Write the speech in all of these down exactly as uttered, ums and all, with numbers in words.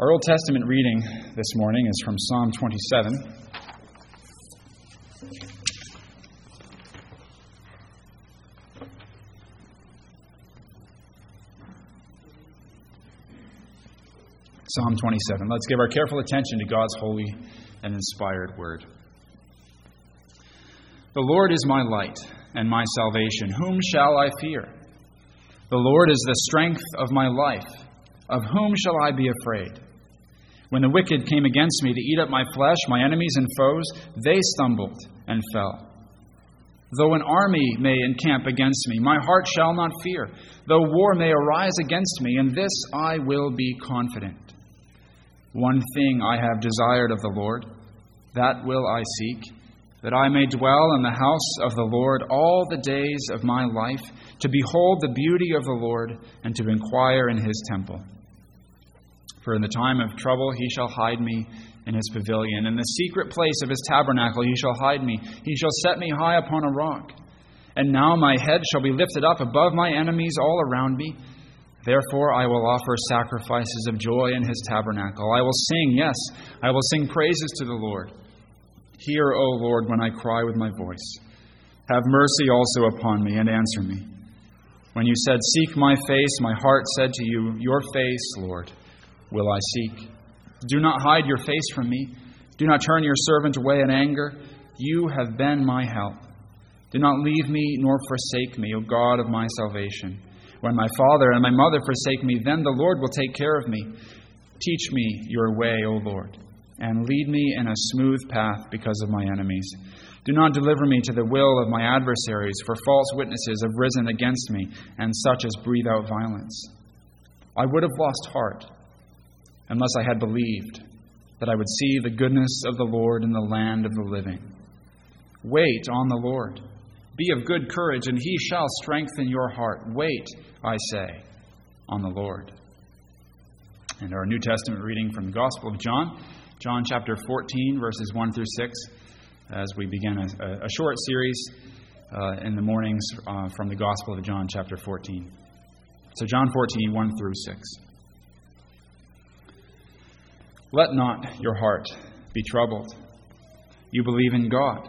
Our Old Testament reading this morning is from Psalm twenty-seven. Psalm twenty-seven. Let's give our careful attention to God's holy and inspired word. The Lord is my light and my salvation. Whom shall I fear? The Lord is the strength of my life. Of whom shall I be afraid? When the wicked came against me to eat up my flesh, my enemies and foes, they stumbled and fell. Though an army may encamp against me, my heart shall not fear. Though war may arise against me, in this I will be confident. One thing I have desired of the Lord, that will I seek, that I may dwell in the house of the Lord all the days of my life, to behold the beauty of the Lord and to inquire in his temple. For in the time of trouble he shall hide me in his pavilion. In the secret place of his tabernacle he shall hide me. He shall set me high upon a rock. And now my head shall be lifted up above my enemies all around me. Therefore I will offer sacrifices of joy in his tabernacle. I will sing, yes, I will sing praises to the Lord. Hear, O Lord, when I cry with my voice. Have mercy also upon me and answer me. When you said, "Seek my face," my heart said to you, "Your face, Lord, will I seek." Do not hide your face from me. Do not turn your servant away in anger. You have been my help. Do not leave me nor forsake me, O God of my salvation. When my father and my mother forsake me, then the Lord will take care of me. Teach me your way, O Lord, and lead me in a smooth path because of my enemies. Do not deliver me to the will of my adversaries, for false witnesses have risen against me, and such as breathe out violence. I would have lost heart unless I had believed that I would see the goodness of the Lord in the land of the living. Wait on the Lord. Be of good courage, and he shall strengthen your heart. Wait, I say, on the Lord. And our New Testament reading from the Gospel of John, John chapter fourteen, verses one through six. As we begin a, a short series uh, in the mornings uh, from the Gospel of John, chapter fourteen. So John fourteen, one through six. Let not your heart be troubled. You believe in God.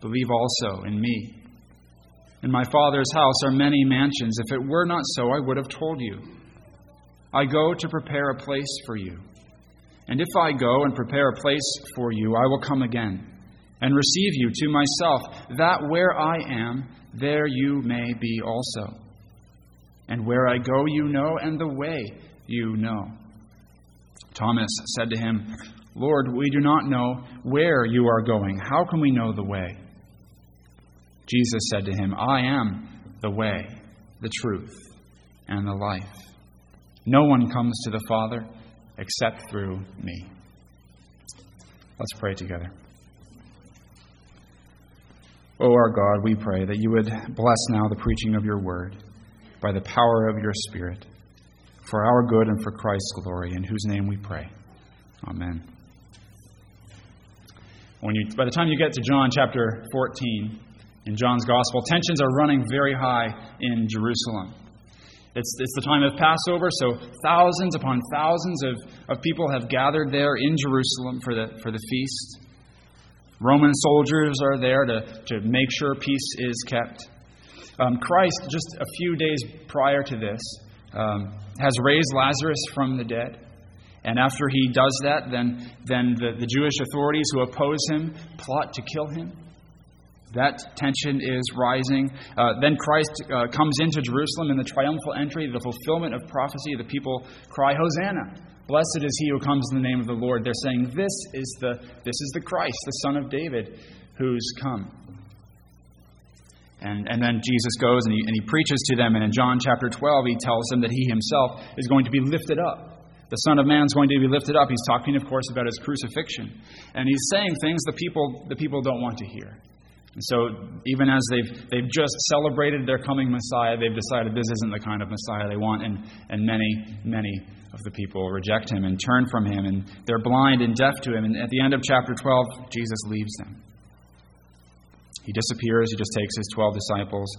Believe also in me. In my Father's house are many mansions. If it were not so, I would have told you. I go to prepare a place for you. And if I go and prepare a place for you, I will come again and receive you to myself, that where I am, there you may be also. And where I go, you know, and the way you know. Thomas said to him, "Lord, we do not know where you are going. How can we know the way?" Jesus said to him, "I am the way, the truth, and the life. No one comes to the Father except through me." Let's pray together. O our God, we pray that you would bless now the preaching of your word by the power of your Spirit, for our good and for Christ's glory, in whose name we pray. Amen. When you, by the time you get to John chapter fourteen, in John's Gospel, tensions are running very high in Jerusalem. It's, it's the time of Passover, so thousands upon thousands of, of people have gathered there in Jerusalem for the for the feast. Roman soldiers are there to, to make sure peace is kept. Um, Christ, just a few days prior to this, um, has raised Lazarus from the dead. And after he does that, then, then the, the Jewish authorities who oppose him plot to kill him. That tension is rising. Uh, then Christ uh, comes into Jerusalem in the triumphal entry, the fulfillment of prophecy. The people cry, "Hosanna! Blessed is he who comes in the name of the Lord." They're saying, this is the this is the Christ, the Son of David, who's come. And and then Jesus goes and he, and he preaches to them. And in John chapter twelve, he tells them that he himself is going to be lifted up. The Son of Man is going to be lifted up. He's talking, of course, about his crucifixion. And he's saying things the people the people don't want to hear. And so even as they've they've just celebrated their coming Messiah, they've decided this isn't the kind of Messiah they want. And, and many, many of the people reject him and turn from him, and they're blind and deaf to him. And at the end of chapter twelve, Jesus leaves them. He disappears. He just takes his twelve disciples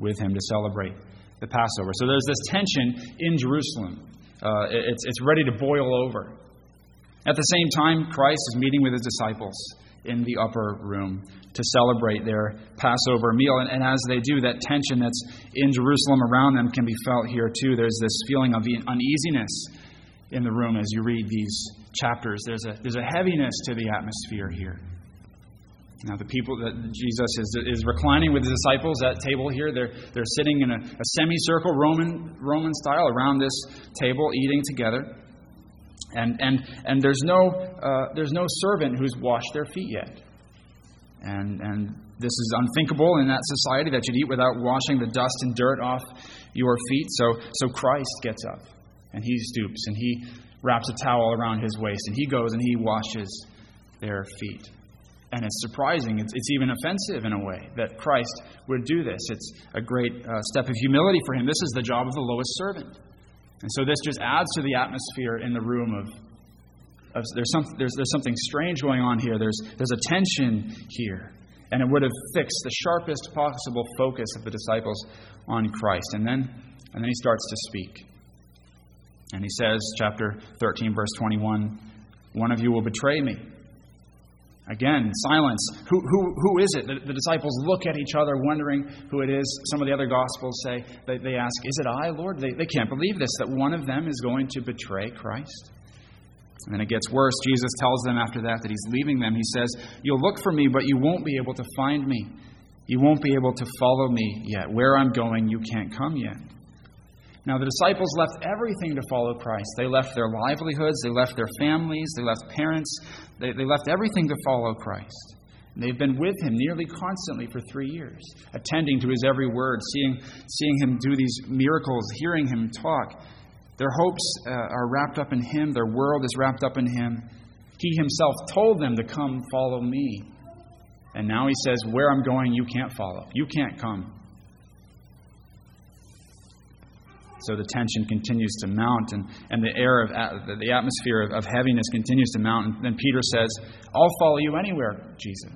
with him to celebrate the Passover. So there's this tension in Jerusalem. Uh, it's, it's ready to boil over. At the same time, Christ is meeting with his disciples in the upper room to celebrate their Passover meal. And, and as they do, that tension that's in Jerusalem around them can be felt here too. There's this feeling of uneasiness in the room as you read these chapters. There's a there's a heaviness to the atmosphere here. Now the people that Jesus is is reclining with his disciples at table here, they're they're sitting in a, a semicircle Roman Roman style around this table, eating together. And and and there's no uh, there's no servant who's washed their feet yet, and and this is unthinkable in that society that you'd eat without washing the dust and dirt off your feet. So so Christ gets up and he stoops and he wraps a towel around his waist and he goes and he washes their feet. And it's surprising. It's it's even offensive in a way that Christ would do this. It's a great uh, step of humility for him. This is the job of the lowest servant. And so this just adds to the atmosphere in the room of, of there's something there's there's something strange going on here. There's there's a tension here, and it would have fixed the sharpest possible focus of the disciples on Christ. And then and then he starts to speak, and he says, chapter thirteen, verse twenty-one, "One of you will betray me." Again, silence. Who who who is it? The, the disciples look at each other, wondering who it is. Some of the other Gospels say, they, they ask, "Is it I, Lord?" They, they can't believe this, that one of them is going to betray Christ. And then it gets worse. Jesus tells them after that that he's leaving them. He says, "You'll look for me, but you won't be able to find me. You won't be able to follow me yet. Where I'm going, you can't come yet." Now, the disciples left everything to follow Christ. They left their livelihoods, they left their families, they left parents, they, they left everything to follow Christ. And they've been with him nearly constantly for three years, attending to his every word, seeing, seeing him do these miracles, hearing him talk. Their hopes uh, are wrapped up in him, their world is wrapped up in him. He himself told them to come follow me. And now he says, where I'm going, you can't follow, you can't come. So the tension continues to mount, and, and the air of at, the atmosphere of, of heaviness continues to mount. And then Peter says, "I'll follow you anywhere, Jesus.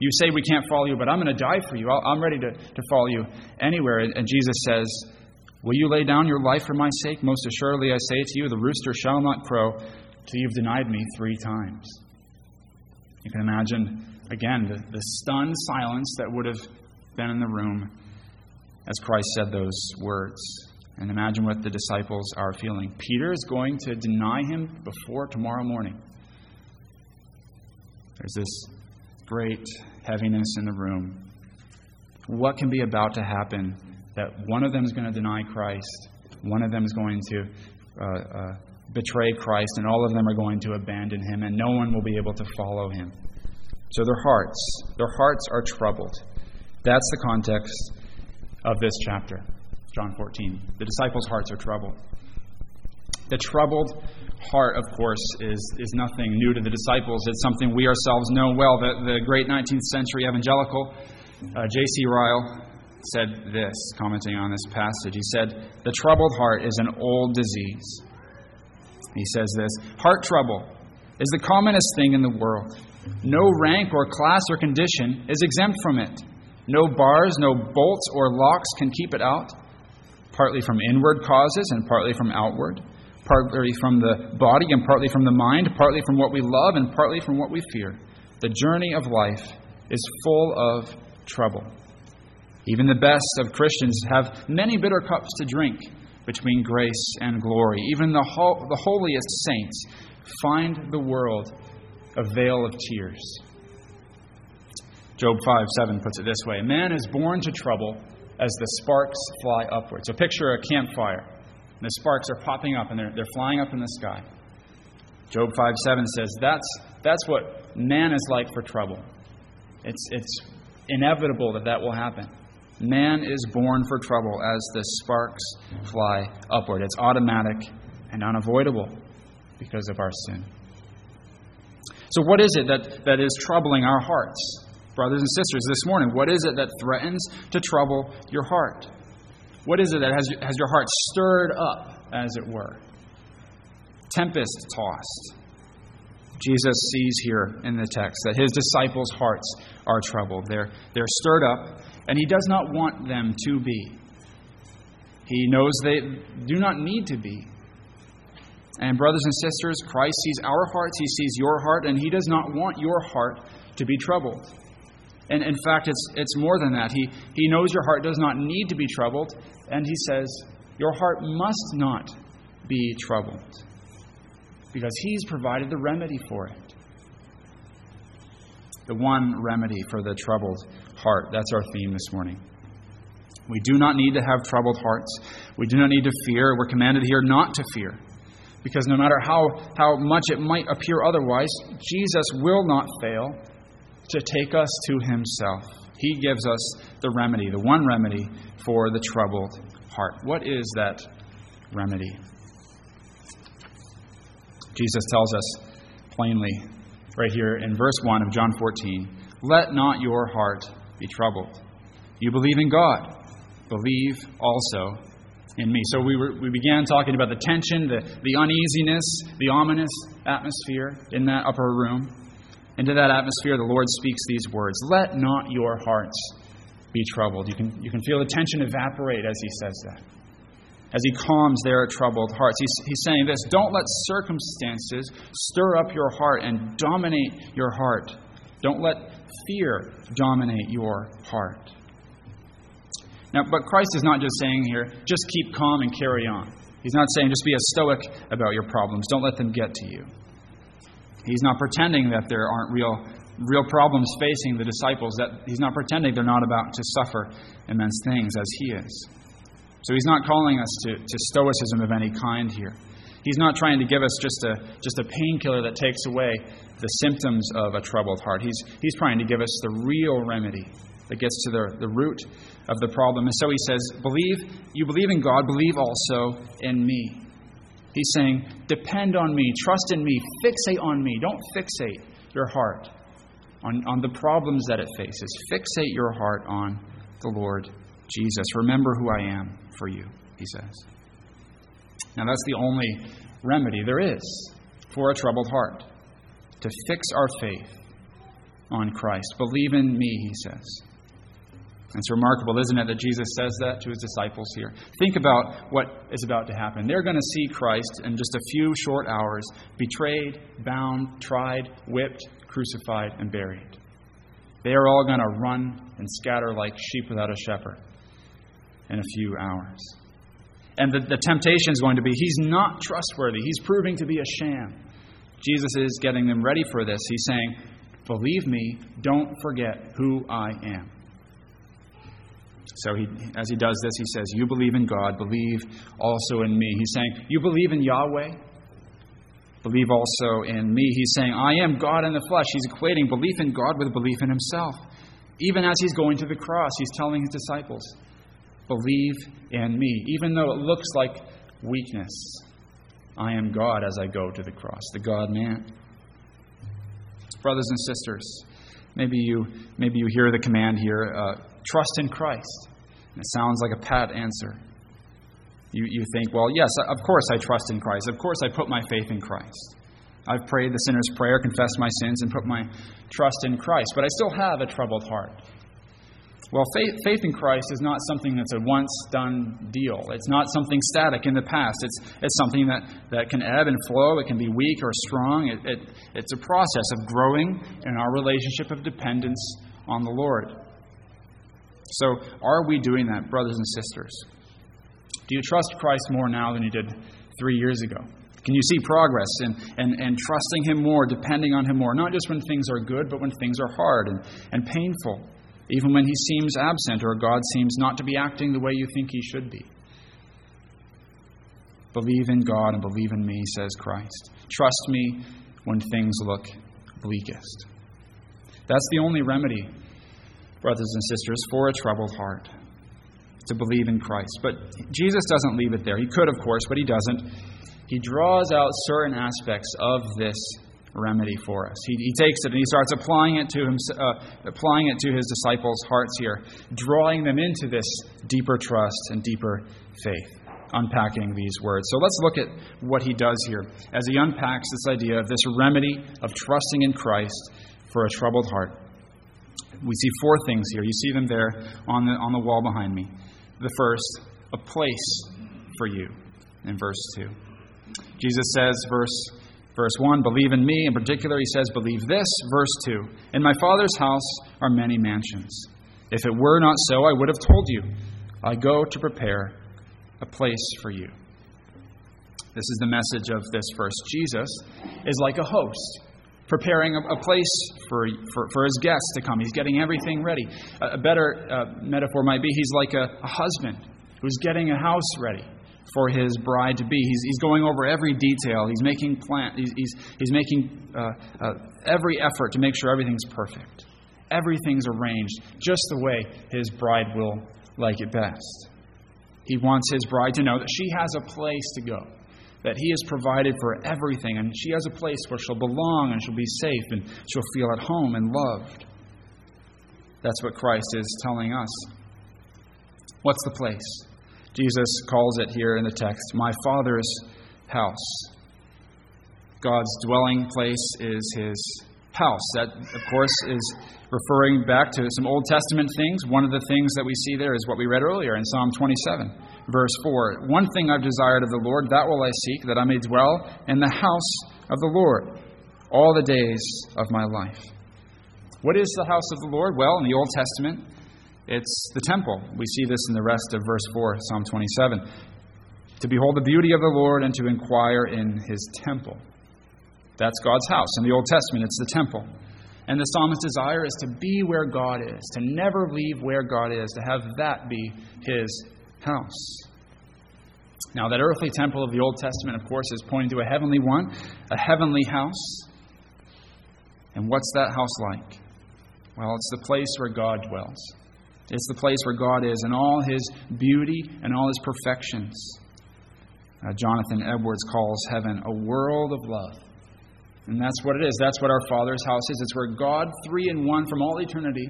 You say we can't follow you, but I'm going to die for you. I'll, I'm ready to, to follow you anywhere." And, and Jesus says, "Will you lay down your life for my sake? Most assuredly, I say to you, the rooster shall not crow till you've denied me three times." You can imagine, again, the, the stunned silence that would have been in the room as Christ said those words. And imagine what the disciples are feeling. Peter is going to deny him before tomorrow morning. There's this great heaviness in the room. What can be about to happen that one of them is going to deny Christ, one of them is going to uh, uh, betray Christ, and all of them are going to abandon him, and no one will be able to follow him. So their hearts, their hearts are troubled. That's the context of this chapter. John fourteen. The disciples' hearts are troubled. The troubled heart, of course, is, is nothing new to the disciples. It's something we ourselves know well. The, the great nineteenth century evangelical uh, J C Ryle said this, commenting on this passage. He said, "The troubled heart is an old disease." He says this, "Heart trouble is the commonest thing in the world. No rank or class or condition is exempt from it. No bars, no bolts or locks can keep it out. Partly from inward causes and partly from outward, partly from the body and partly from the mind, partly from what we love and partly from what we fear. The journey of life is full of trouble. Even the best of Christians have many bitter cups to drink between grace and glory. Even the ho- the holiest saints find the world a vale of tears." Job five seven puts it this way, "Man is born to trouble as the sparks fly upward." So picture a campfire. And the sparks are popping up and they're, they're flying up in the sky. Job five seven says that's that's what man is like for trouble. It's, it's inevitable that that will happen. Man is born for trouble as the sparks fly upward. It's automatic and unavoidable because of our sin. So what is it that, that is troubling our hearts? Brothers and sisters, this morning, what is it that threatens to trouble your heart? What is it that has, has your heart stirred up, as it were? Tempest tossed. Jesus sees here in the text that his disciples' hearts are troubled. They're, they're stirred up, and he does not want them to be. He knows they do not need to be. And brothers and sisters, Christ sees our hearts, he sees your heart, and he does not want your heart to be troubled. And in fact, it's it's more than that. He, he knows your heart does not need to be troubled, and he says, your heart must not be troubled, because he's provided the remedy for it. The one remedy for the troubled heart. That's our theme this morning. We do not need to have troubled hearts. We do not need to fear. We're commanded here not to fear, because no matter how, how much it might appear otherwise, Jesus will not fail to take us to himself. He gives us the remedy, the one remedy for the troubled heart. What is that remedy? Jesus tells us plainly right here in verse one of John fourteen, "Let not your heart be troubled. You believe in God, believe also in me." So we were, we began talking about the tension, the, the uneasiness, the ominous atmosphere in that upper room. Into that atmosphere, the Lord speaks these words, "Let not your hearts be troubled." You can, you can feel the tension evaporate as he says that, as he calms their troubled hearts. He's, he's saying this, don't let circumstances stir up your heart and dominate your heart. Don't let fear dominate your heart. Now, but Christ is not just saying here, just keep calm and carry on. He's not saying just be a stoic about your problems. Don't let them get to you. He's not pretending that there aren't real real problems facing the disciples, that he's not pretending they're not about to suffer immense things as he is. So he's not calling us to, to stoicism of any kind here. He's not trying to give us just a just a painkiller that takes away the symptoms of a troubled heart. He's he's trying to give us the real remedy that gets to the, the root of the problem. And so he says, believe, you believe in God, believe also in me. He's saying, depend on me, trust in me, fixate on me. Don't fixate your heart on, on the problems that it faces. Fixate your heart on the Lord Jesus. Remember who I am for you, he says. Now that's the only remedy there is for a troubled heart, to fix our faith on Christ. Believe in me, he says. It's remarkable, isn't it, that Jesus says that to his disciples here. Think about what is about to happen. They're going to see Christ in just a few short hours, betrayed, bound, tried, whipped, crucified, and buried. They are all going to run and scatter like sheep without a shepherd in a few hours. And the, the temptation is going to be, he's not trustworthy. He's proving to be a sham. Jesus is getting them ready for this. He's saying, believe me, don't forget who I am. So he, as he does this, he says, you believe in God, believe also in me. He's saying, you believe in Yahweh, believe also in me. He's saying, I am God in the flesh. He's equating belief in God with belief in himself. Even as he's going to the cross, he's telling his disciples, believe in me. Even though it looks like weakness, I am God as I go to the cross, the God-man. Brothers and sisters, maybe you maybe you hear the command here, uh, trust in Christ. And it sounds like a pat answer. You you think, well, yes, of course I trust in Christ. Of course I put my faith in Christ. I've prayed the sinner's prayer, confessed my sins, and put my trust in Christ. But I still have a troubled heart. Well, faith, faith in Christ is not something that's a once-done deal. It's not something static in the past. It's it's something that, that can ebb and flow. It can be weak or strong. It, it It's a process of growing in our relationship of dependence on the Lord. So are we doing that, brothers and sisters? Do you trust Christ more now than you did three years ago? Can you see progress in, in, in trusting him more, depending on him more? Not just when things are good, but when things are hard and, and painful. Even when he seems absent or God seems not to be acting the way you think he should be. Believe in God and believe in me, says Christ. Trust me when things look bleakest. That's the only remedy, brothers and sisters, for a troubled heart, to believe in Christ. But Jesus doesn't leave it there. He could, of course, but he doesn't. He draws out certain aspects of this remedy for us. He, he takes it and he starts applying it to him, uh, applying it to his disciples' hearts here, drawing them into this deeper trust and deeper faith, unpacking these words. So let's look at what he does here as he unpacks this idea of this remedy of trusting in Christ for a troubled heart. We see four things here. You see them there on the on the wall behind me. The first, a place for you in verse two. Jesus says, verse verse one, believe in me. In particular, he says, believe this. Verse two, in my Father's house are many mansions. If it were not so, I would have told you. I go to prepare a place for you. This is the message of this verse. Jesus is like a host, preparing a place for, for, for his guests to come. He's getting everything ready. A, a better uh, metaphor might be he's like a, a husband who's getting a house ready for his bride to be. He's, he's going over every detail. He's making plan. He's he's, he's making uh, uh, every effort to make sure everything's perfect. Everything's arranged just the way his bride will like it best. He wants his bride to know that she has a place to go, that he has provided for everything, and she has a place where she'll belong, and she'll be safe, and she'll feel at home and loved. That's what Christ is telling us. What's the place? Jesus calls it here in the text, my Father's house. God's dwelling place is his house. That, of course, is referring back to some Old Testament things. One of the things that we see there is what we read earlier in Psalm twenty-seven, verse four. One thing I've desired of the Lord, that will I seek, that I may dwell in the house of the Lord all the days of my life. What is the house of the Lord? Well, in the Old Testament, it's the temple. We see this in the rest of verse four, Psalm twenty-seven. To behold the beauty of the Lord and to inquire in his temple. That's God's house. In the Old Testament, it's the temple. And the psalmist's desire is to be where God is, to never leave where God is, to have that be his house. Now, that earthly temple of the Old Testament, of course, is pointing to a heavenly one, a heavenly house. And what's that house like? Well, it's the place where God dwells. It's the place where God is in all his beauty and all his perfections. Uh, Jonathan Edwards calls heaven a world of love. And that's what it is. That's what our Father's house is. It's where God, three in one from all eternity,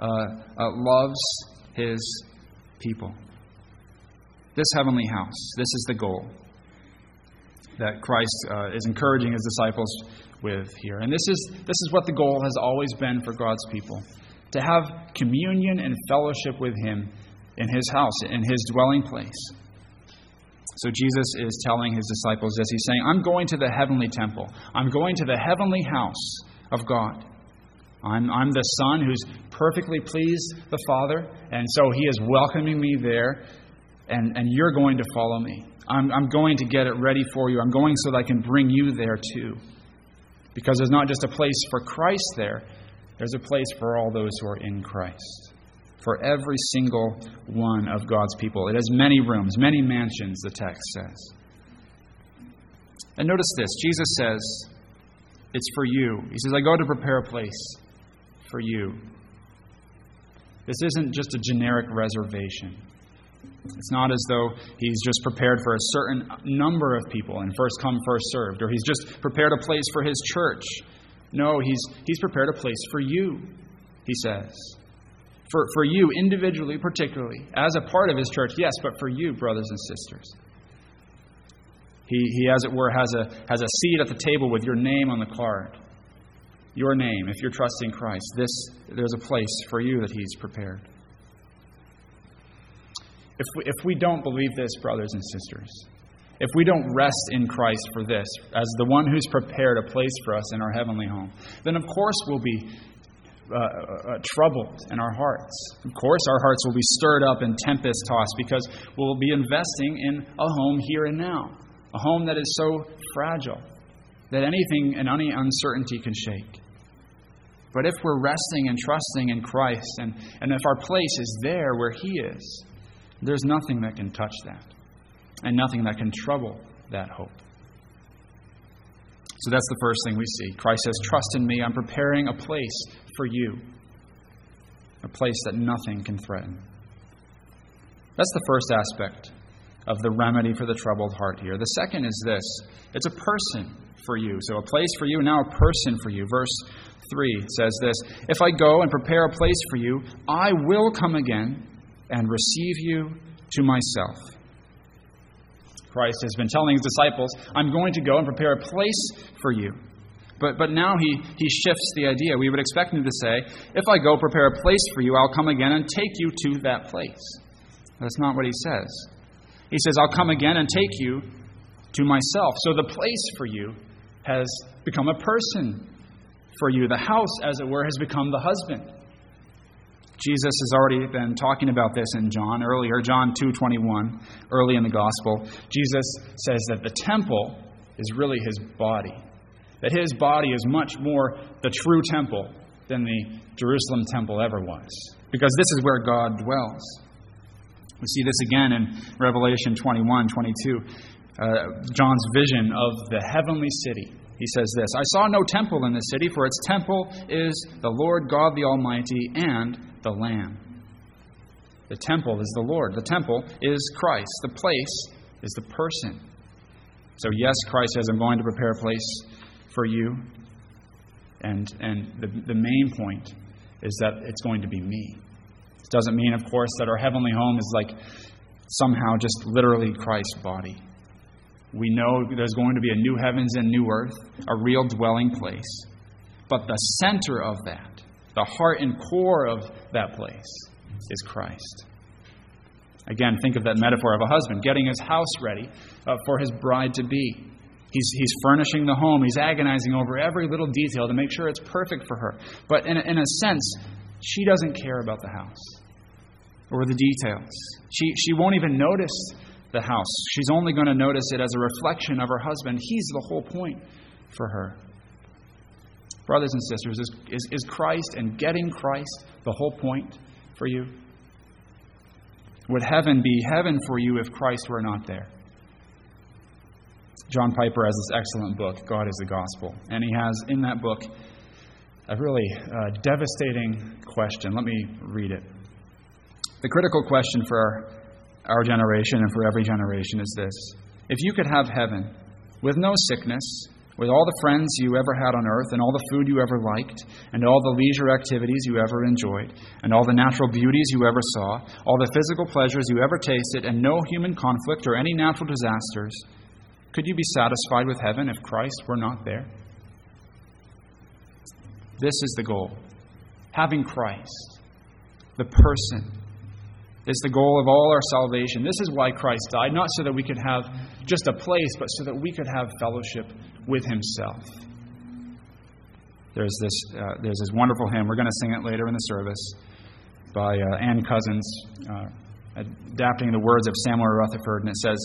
uh, uh, loves his people. This heavenly house, this is the goal that Christ uh, is encouraging his disciples with here. And this is this is what the goal has always been for God's people, to have communion and fellowship with him in his house, in his dwelling place. So Jesus is telling his disciples this. He's saying, I'm going to the heavenly temple. I'm going to the heavenly house of God. I'm, I'm the Son who's perfectly pleased the Father, and so he is welcoming me there, and, and you're going to follow me. I'm, I'm going to get it ready for you. I'm going so that I can bring you there too. Because there's not just a place for Christ there. There's a place for all those who are in Christ. For every single one of God's people. It has many rooms, many mansions, the text says. And notice this. Jesus says, it's for you. He says, I go to prepare a place for you. This isn't just a generic reservation. It's not as though he's just prepared for a certain number of people and first come, first served. Or he's just prepared a place for his church. No, he's, he's prepared a place for you, he says. For, for you individually, particularly, as a part of his church, yes, but for you, brothers and sisters. He, he as it were, has a, has a seat at the table with your name on the card. Your name, if you're trusting Christ. This, there's a place for you that he's prepared. If we, if we don't believe this, brothers and sisters, if we don't rest in Christ for this, as the one who's prepared a place for us in our heavenly home, then of course we'll be Uh, uh, troubled in our hearts. Of course, our hearts will be stirred up and tempest-tossed because we'll be investing in a home here and now, a home that is so fragile that anything and any uncertainty can shake. But if we're resting and trusting in Christ, and, and if our place is there where he is, there's nothing that can touch that and nothing that can trouble that hope. So that's the first thing we see. Christ says, trust in me. I'm preparing a place for you. A place that nothing can threaten. That's the first aspect of the remedy for the troubled heart here. The second is this. It's a person for you. So a place for you, now a person for you. Verse three says this. If I go and prepare a place for you, I will come again and receive you to myself. Christ has been telling his disciples, I'm going to go and prepare a place for you. But but now he, he shifts the idea. We would expect him to say, if I go prepare a place for you, I'll come again and take you to that place. That's not what he says. He says, I'll come again and take you to myself. So the place for you has become a person for you. The house, as it were, has become the husband. Jesus has already been talking about this in John earlier, John two twenty-one, early in the gospel. Jesus says that the temple is really his body, that his body is much more the true temple than the Jerusalem temple ever was, because this is where God dwells. We see this again in Revelation twenty-one, twenty-two, uh, John's vision of the heavenly city. He says this, "I saw no temple in the city, for its temple is the Lord God the Almighty and the Lamb." The temple is the Lord. The temple is Christ. The place is the person. So yes, Christ says, "I'm going to prepare a place for you." And and the, the main point is that it's going to be me. It doesn't mean, of course, that our heavenly home is like somehow just literally Christ's body. We know there's going to be a new heavens and new earth, a real dwelling place. But the center of that, the heart and core of that place, is Christ. Again, think of that metaphor of a husband getting his house ready uh, for his bride-to-be. He's, he's furnishing the home. He's agonizing over every little detail to make sure it's perfect for her. But in, in a sense, she doesn't care about the house or the details. She, she won't even notice the house. She's only going to notice it as a reflection of her husband. He's the whole point for her. Brothers and sisters, is, is, is Christ and getting Christ the whole point for you? Would heaven be heaven for you if Christ were not there? John Piper has this excellent book, God is the Gospel. And he has in that book a really uh, devastating question. Let me read it. The critical question for our, our generation and for every generation is this. If you could have heaven with no sickness, with all the friends you ever had on earth and all the food you ever liked and all the leisure activities you ever enjoyed and all the natural beauties you ever saw, all the physical pleasures you ever tasted and no human conflict or any natural disasters, could you be satisfied with heaven if Christ were not there? This is the goal. Having Christ, the person, is the goal of all our salvation. This is why Christ died, not so that we could have just a place, but so that we could have fellowship with himself. There's this, uh, there's this wonderful hymn. We're going to sing it later in the service by uh, Anne Cousins, uh, adapting the words of Samuel Rutherford, and it says,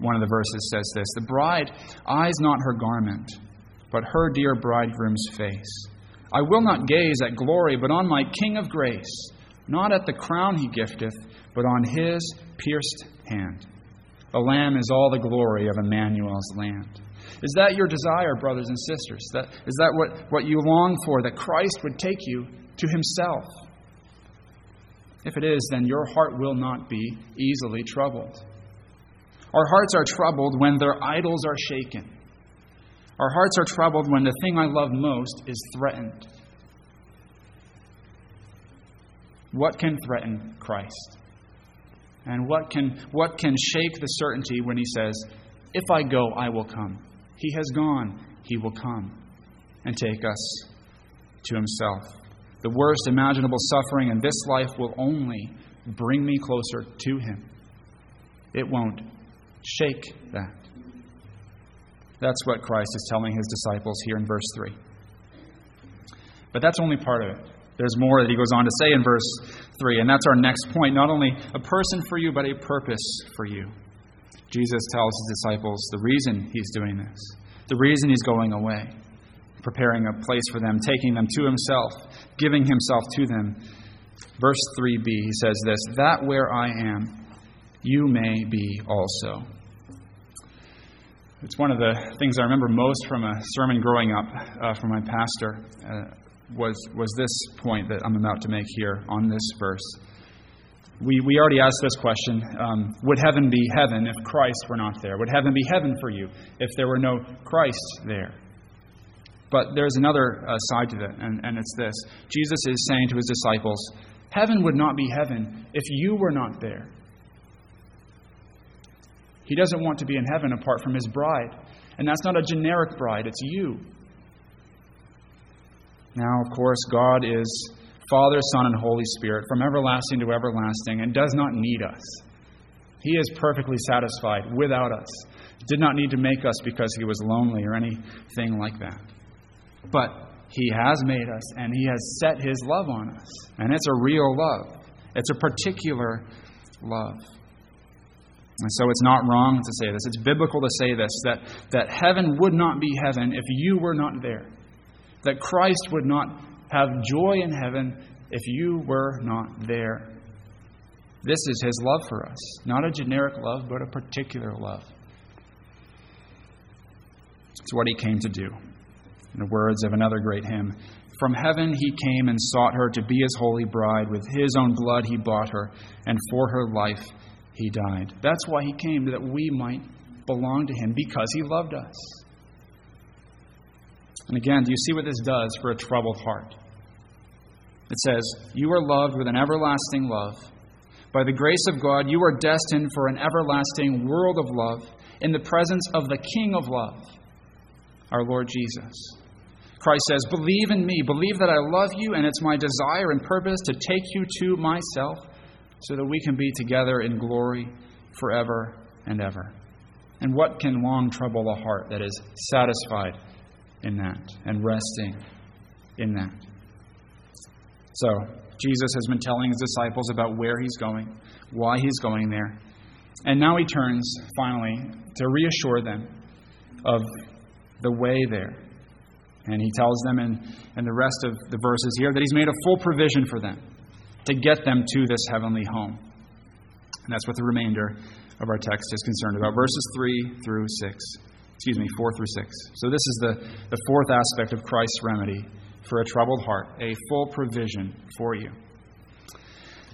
one of the verses says this, "The bride eyes not her garment, but her dear bridegroom's face. I will not gaze at glory, but on my King of grace, not at the crown he gifteth, but on his pierced hand. The Lamb is all the glory of Emmanuel's land." Is that your desire, brothers and sisters? That, is that what, what you long for, that Christ would take you to himself? If it is, then your heart will not be easily troubled. Our hearts are troubled when their idols are shaken. Our hearts are troubled when the thing I love most is threatened. What can threaten Christ? And what can what can shake the certainty when he says, "If I go, I will come." He has gone, he will come and take us to himself. The worst imaginable suffering in this life will only bring me closer to him. It won't shake that. That's what Christ is telling his disciples here in verse three. But that's only part of it. There's more that he goes on to say in verse three, and that's our next point. Not only a person for you, but a purpose for you. Jesus tells his disciples the reason he's doing this, the reason he's going away, preparing a place for them, taking them to himself, giving himself to them. Verse three b, he says this, "That where I am, you may be also." It's one of the things I remember most from a sermon growing up uh, from my pastor uh, was was this point that I'm about to make here on this verse. We we already asked this question, um, would heaven be heaven if Christ were not there? Would heaven be heaven for you if there were no Christ there? But there's another uh, side to that, and, and it's this. Jesus is saying to his disciples, heaven would not be heaven if you were not there. He doesn't want to be in heaven apart from his bride. And that's not a generic bride, it's you. Now, of course, God is Father, Son, and Holy Spirit from everlasting to everlasting and does not need us. He is perfectly satisfied without us. did not need to make us because he was lonely or anything like that. But he has made us, and he has set his love on us. And it's a real love. It's a particular love. And so it's not wrong to say this. It's biblical to say this, that, that heaven would not be heaven if you were not there. That Christ would not have joy in heaven if you were not there. This is his love for us. Not a generic love, but a particular love. It's what he came to do. In the words of another great hymn, "From heaven he came and sought her to be his holy bride. With his own blood he bought her, and for her life he died." That's why he came, that we might belong to him, because he loved us. And again, do you see what this does for a troubled heart? It says, "You are loved with an everlasting love. By the grace of God, you are destined for an everlasting world of love in the presence of the King of love, our Lord Jesus." Christ says, "Believe in me. Believe that I love you, and it's my desire and purpose to take you to myself so that we can be together in glory forever and ever." And what can long trouble a heart that is satisfied in that and resting in that? So, Jesus has been telling his disciples about where he's going, why he's going there. And now he turns, finally, to reassure them of the way there. And he tells them in, in the rest of the verses here that he's made a full provision for them to get them to this heavenly home. And that's what the remainder of our text is concerned about. Verses three through six. Excuse me, four through six. So this is the, the fourth aspect of Christ's remedy for a troubled heart, a full provision for you.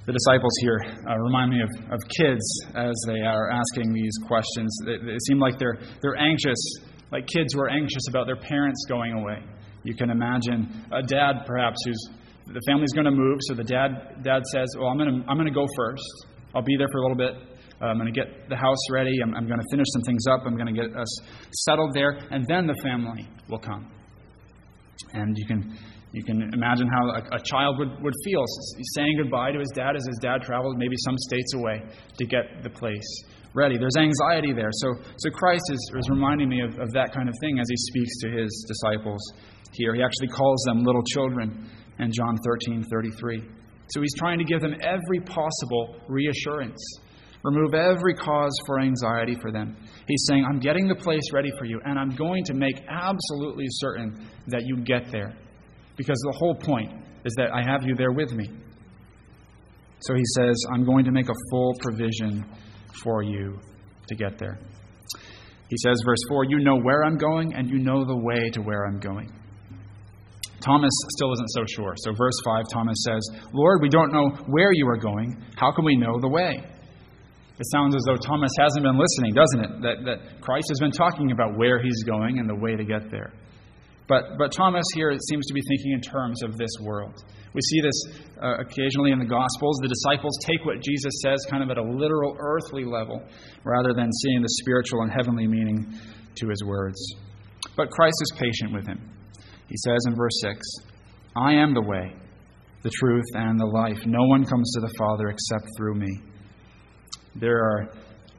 The disciples here uh, remind me of, of kids as they are asking these questions. They, they seem like they're they're anxious, like kids who are anxious about their parents going away. You can imagine a dad, perhaps, who's the family's going to move. So the dad dad says, "Well, I'm going to I'm going to go first. I'll be there for a little bit. Uh, I'm going to get the house ready. I'm, I'm going to finish some things up. I'm going to get us settled there, and then the family will come." And you can you can imagine how a, a child would, would feel saying goodbye to his dad as his dad traveled maybe some states away to get the place ready. There's anxiety there. So so Christ is, is reminding me of, of that kind of thing as he speaks to his disciples here. He actually calls them little children in John thirteen thirty-three. So he's trying to give them every possible reassurance. Remove every cause for anxiety for them. He's saying, "I'm getting the place ready for you, and I'm going to make absolutely certain that you get there. Because the whole point is that I have you there with me." So he says, "I'm going to make a full provision for you to get there." He says, verse four, "You know where I'm going, and you know the way to where I'm going." Thomas still isn't so sure. So verse five, Thomas says, "Lord, we don't know where you are going. How can we know the way?" It sounds as though Thomas hasn't been listening, doesn't it? That, that Christ has been talking about where he's going and the way to get there. But but Thomas here seems to be thinking in terms of this world. We see this uh, occasionally in the Gospels. The disciples take what Jesus says kind of at a literal earthly level rather than seeing the spiritual and heavenly meaning to his words. But Christ is patient with him. He says in verse six, "I am the way, the truth, and the life. No one comes to the Father except through me." There are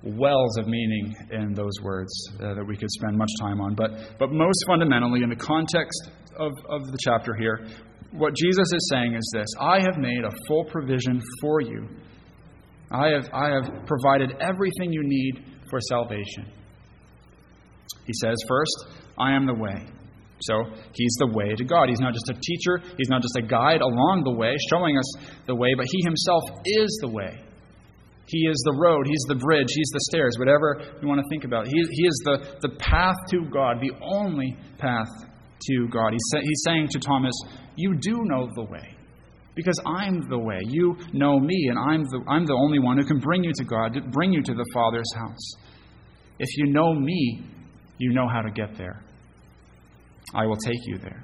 wells of meaning in those words uh, that we could spend much time on. But but most fundamentally, in the context of, of the chapter here, what Jesus is saying is this: I have made a full provision for you. I have, I have provided everything you need for salvation. He says, first, I am the way. So he's the way to God. He's not just a teacher. He's not just a guide along the way, showing us the way, but he himself is the way. He is the road. He's the bridge. He's the stairs. Whatever you want to think about. He, he is the, the path to God, the only path to God. He's, sa- he's saying to Thomas, "You do know the way, because I'm the way. You know me, and I'm the, I'm the only one who can bring you to God, to bring you to the Father's house. If you know me, you know how to get there. I will take you there.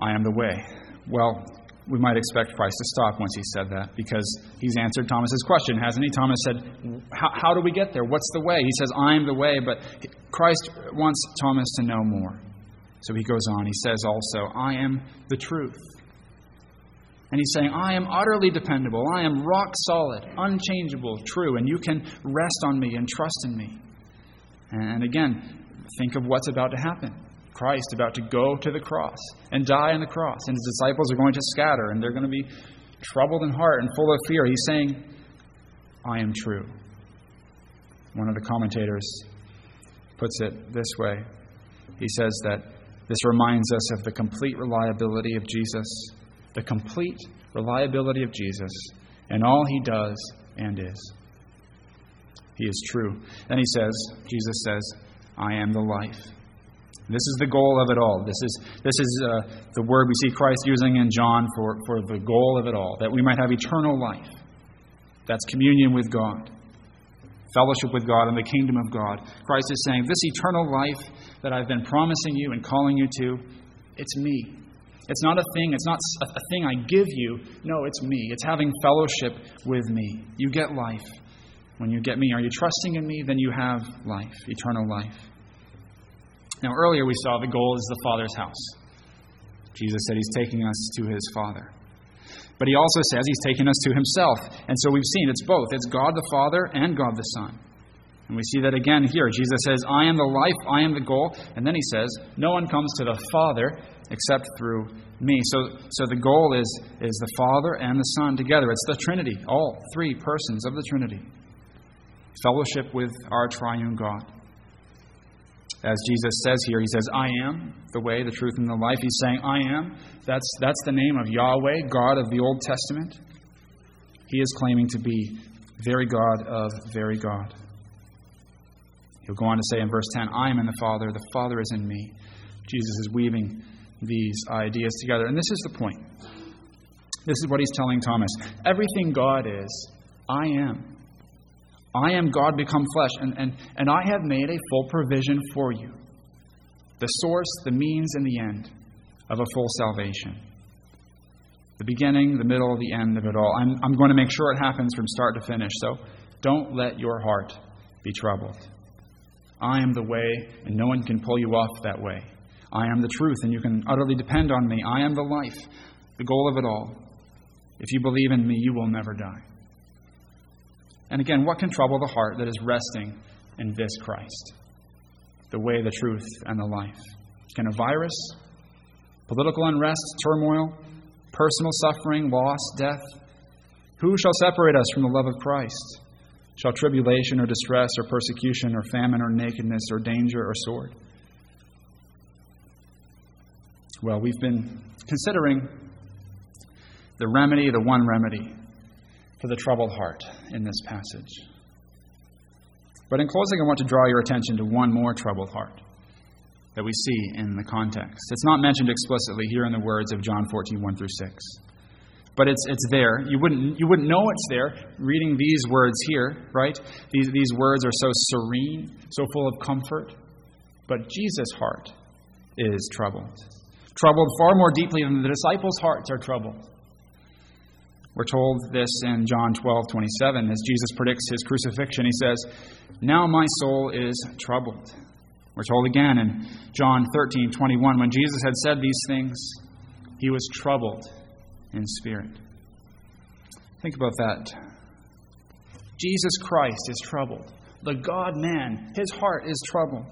I am the way." Well, we might expect Christ to stop once he said that, because he's answered Thomas's question, hasn't he? Thomas said, how, how do we get there? What's the way? He says, I am the way, but Christ wants Thomas to know more. So he goes on. He says also, I am the truth. And he's saying, I am utterly dependable. I am rock solid, unchangeable, true, and you can rest on me and trust in me. And again, think of what's about to happen. Christ about to go to the cross and die on the cross. And his disciples are going to scatter and they're going to be troubled in heart and full of fear. He's saying, I am true. One of the commentators puts it this way. He says that this reminds us of the complete reliability of Jesus. The complete reliability of Jesus and all he does and is. He is true. And he says, Jesus says, I am the life. This is the goal of it all. This is this is uh, the word we see Christ using in John for, for the goal of it all, that we might have eternal life. That's communion with God, fellowship with God and the kingdom of God. Christ is saying, this eternal life that I've been promising you and calling you to, it's me. It's not a thing. It's not a thing I give you. No, it's me. It's having fellowship with me. You get life when you get me. Are you trusting in me? Then you have life, eternal life. Now, earlier we saw the goal is the Father's house. Jesus said he's taking us to his Father. But he also says he's taking us to himself. And so we've seen it's both. It's God the Father and God the Son. And we see that again here. Jesus says, I am the life, I am the goal. And then he says, no one comes to the Father except through me. So so the goal is, is the Father and the Son together. It's the Trinity, all three persons of the Trinity. Fellowship with our triune God. As Jesus says here, he says, I am the way, the truth, and the life. He's saying, I am. That's, that's the name of Yahweh, God of the Old Testament. He is claiming to be very God of very God. He'll go on to say in verse ten, I am in the Father, the Father is in me. Jesus is weaving these ideas together. And this is the point. This is what he's telling Thomas. Everything God is, I am. I am God become flesh, and, and, and I have made a full provision for you. The source, the means, and the end of a full salvation. The beginning, the middle, the end of it all. I'm, I'm going to make sure it happens from start to finish. So don't let your heart be troubled. I am the way, and no one can pull you off that way. I am the truth, and you can utterly depend on me. I am the life, the goal of it all. If you believe in me, you will never die. And again, what can trouble the heart that is resting in this Christ? The way, the truth, and the life. Can a virus, political unrest, turmoil, personal suffering, loss, death? Who shall separate us from the love of Christ? Shall tribulation or distress or persecution or famine or nakedness or danger or sword? Well, we've been considering the remedy, the one remedy for the troubled heart in this passage. But in closing, I want to draw your attention to one more troubled heart that we see in the context. It's not mentioned explicitly here in the words of John fourteen, one through six. But it's it's there. You wouldn't you wouldn't know it's there reading these words here, right? These these words are so serene, so full of comfort. But Jesus' heart is troubled. Troubled far more deeply than the disciples' hearts are troubled. We're told this in John twelve, twenty-seven, as Jesus predicts his crucifixion. He says, now my soul is troubled. We're told again in John thirteen, twenty-one, when Jesus had said these things, he was troubled in spirit. Think about that. Jesus Christ is troubled. The God-man, his heart is troubled.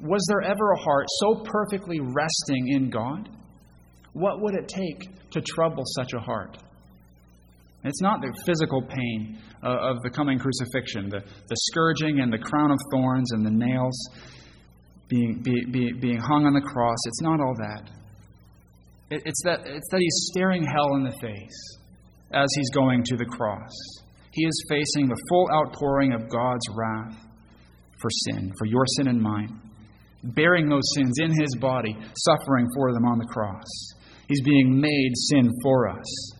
Was there ever a heart so perfectly resting in God? What would it take to trouble such a heart? It's not the physical pain of the coming crucifixion, the, the scourging and the crown of thorns and the nails being, be, be, being hung on the cross. It's not all that. It, it's that. It's that he's staring hell in the face as he's going to the cross. He is facing the full outpouring of God's wrath for sin, for your sin and mine. Bearing those sins in his body, suffering for them on the cross. He's being made sin for us.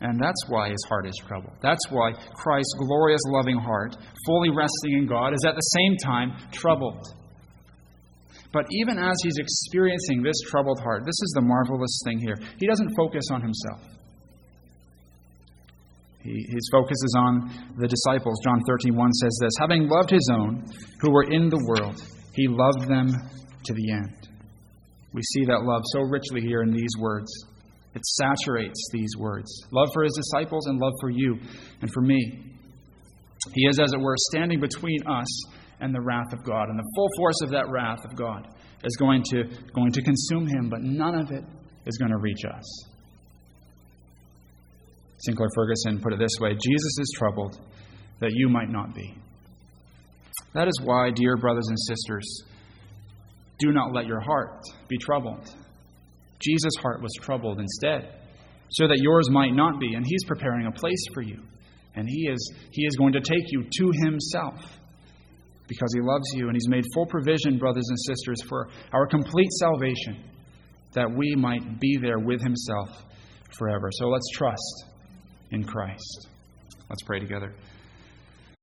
And that's why his heart is troubled. That's why Christ's glorious, loving heart, fully resting in God, is at the same time troubled. But even as he's experiencing this troubled heart, this is the marvelous thing here. He doesn't focus on himself. He, his focus is on the disciples. John thirteen, one says this, having loved his own who were in the world, he loved them to the end. We see that love so richly here in these words. It saturates these words. Love for his disciples and love for you and for me. He is, as it were, standing between us and the wrath of God. And the full force of that wrath of God is going to, going to consume him, but none of it is going to reach us. Sinclair Ferguson put it this way: Jesus is troubled that you might not be. That is why, dear brothers and sisters, do not let your heart be troubled. Jesus' heart was troubled instead, so that yours might not be. And he's preparing a place for you. And he is, he is going to take you to himself because he loves you. And he's made full provision, brothers and sisters, for our complete salvation, that we might be there with himself forever. So let's trust in Christ. Let's pray together.